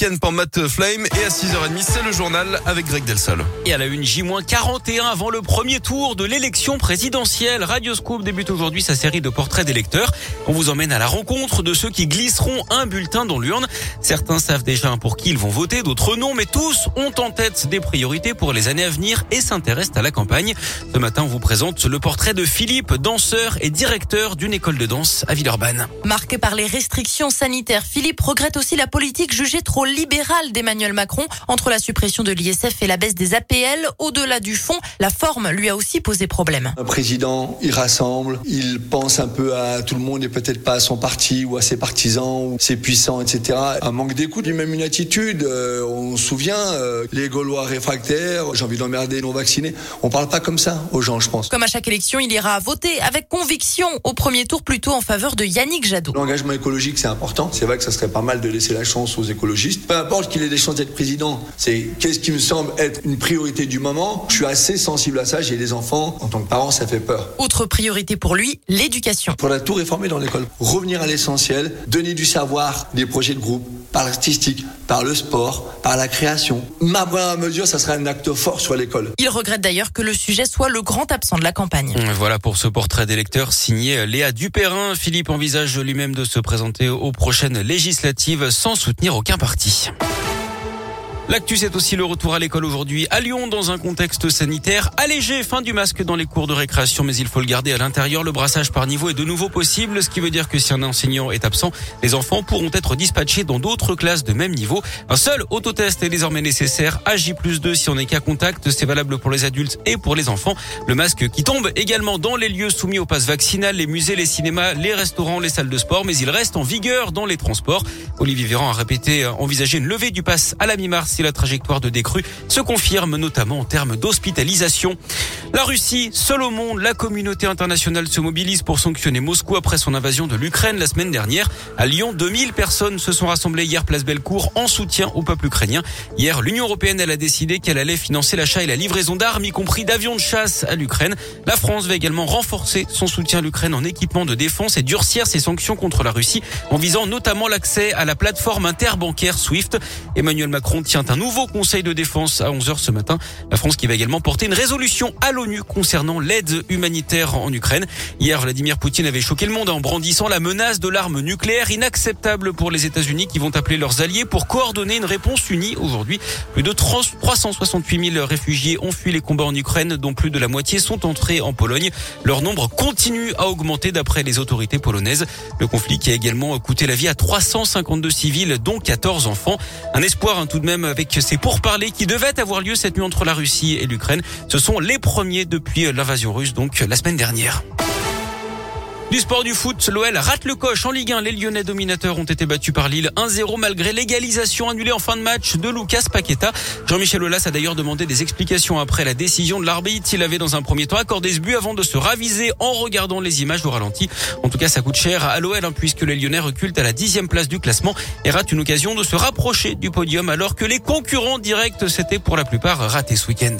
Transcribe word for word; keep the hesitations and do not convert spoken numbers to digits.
week-end par Matt Flame. Et à six heures trente, c'est le journal avec Greg Delsol. Et à la une, J quarante et un avant le premier tour de l'élection présidentielle. Radio Scoop débute aujourd'hui sa série de portraits d'électeurs. On vous emmène à la rencontre de ceux qui glisseront un bulletin dans l'urne. Certains savent déjà pour qui ils vont voter, d'autres non, mais tous ont en tête des priorités pour les années à venir et s'intéressent à la campagne. Ce matin, on vous présente le portrait de Philippe, danseur et directeur d'une école de danse à Villeurbanne. Marqué par les restrictions sanitaires, Philippe regrette aussi la politique jugée trop libérale d'Emmanuel Macron. Entre la suppression de l'I S F et la baisse des A P L, au-delà du fond, la forme lui a aussi posé problème. Un président, il rassemble, il pense un peu à tout le monde et peut-être pas à son parti ou à ses partisans ou ses puissants, et cetera. Un manque d'écoute, lui-même une attitude. Euh, on se souvient, euh, les Gaulois réfractaires, j'ai envie d'emmerder les non-vaccinés. On parle pas comme ça aux gens, je pense. Comme à chaque élection, il ira voter avec conviction au premier tour plutôt en faveur de Yannick Jadot. L'engagement écologique, c'est important. C'est vrai que ça serait pas mal de laisser la chance aux écologistes. Peu importe qu'il ait des chances d'être président, c'est qu'est-ce qui me semble être une priorité du moment. Je suis assez sensible à ça. J'ai des enfants. En tant que parent, ça fait peur. Autre priorité pour lui, l'éducation. Il faudra tout réformer dans l'école. Revenir à l'essentiel, donner du savoir, des projets de groupe, par l'artistique, par le sport, par la création. Ma première mesure, ça sera un acte fort sur l'école. Il regrette d'ailleurs que le sujet soit le grand absent de la campagne. Voilà pour ce portrait d'électeur signé Léa Duperin. Philippe envisage lui-même de se présenter aux prochaines législatives sans soutenir aucun parti. L'actu, c'est aussi le retour à l'école aujourd'hui à Lyon dans un contexte sanitaire allégé. Fin du masque dans les cours de récréation, mais il faut le garder à l'intérieur. Le brassage par niveau est de nouveau possible, ce qui veut dire que si un enseignant est absent, les enfants pourront être dispatchés dans d'autres classes de même niveau. Un seul autotest est désormais nécessaire à J plus deux si on est cas contact. C'est valable pour les adultes et pour les enfants. Le masque qui tombe également dans les lieux soumis au pass vaccinal, les musées, les cinémas, les restaurants, les salles de sport, mais il reste en vigueur dans les transports. Olivier Véran a répété envisager une levée du pass à la mi-mars. Et la trajectoire de décrue se confirme, notamment en termes d'hospitalisation. La Russie, seule au monde, la communauté internationale se mobilise pour sanctionner Moscou après son invasion de l'Ukraine la semaine dernière. À Lyon, deux mille personnes se sont rassemblées hier place Bellecour en soutien au peuple ukrainien. Hier, l'Union européenne elle a décidé qu'elle allait financer l'achat et la livraison d'armes, y compris d'avions de chasse à l'Ukraine. La France va également renforcer son soutien à l'Ukraine en équipement de défense et durcir ses sanctions contre la Russie en visant notamment l'accès à la plateforme interbancaire SWIFT. Emmanuel Macron tient un nouveau conseil de défense à onze heures ce matin. La France qui va également porter une résolution à l'ONU concernant l'aide humanitaire en Ukraine. Hier, Vladimir Poutine avait choqué le monde en brandissant la menace de l'arme nucléaire inacceptable pour les États-Unis qui vont appeler leurs alliés pour coordonner une réponse unie. Aujourd'hui, plus de trois cent soixante-huit mille réfugiés ont fui les combats en Ukraine, dont plus de la moitié sont entrés en Pologne. Leur nombre continue à augmenter d'après les autorités polonaises. Le conflit qui a également coûté la vie à trois cent cinquante-deux civils, dont quatorze enfants. Un espoir hein, tout de même avec ces pourparlers qui devaient avoir lieu cette nuit entre la Russie et l'Ukraine. Ce sont les premiers depuis l'invasion russe, donc la semaine dernière. Du sport, du foot, l'O L rate le coche en Ligue un. Les Lyonnais dominateurs ont été battus par Lille un zéro malgré l'égalisation annulée en fin de match de Lucas Paqueta. Jean-Michel Aulas a d'ailleurs demandé des explications après la décision de l'arbitre. Il avait dans un premier temps accordé ce but avant de se raviser en regardant les images au ralenti. En tout cas, ça coûte cher à l'O L hein, puisque les Lyonnais reculent à la dixième place du classement et ratent une occasion de se rapprocher du podium alors que les concurrents directs s'étaient pour la plupart ratés ce week-end.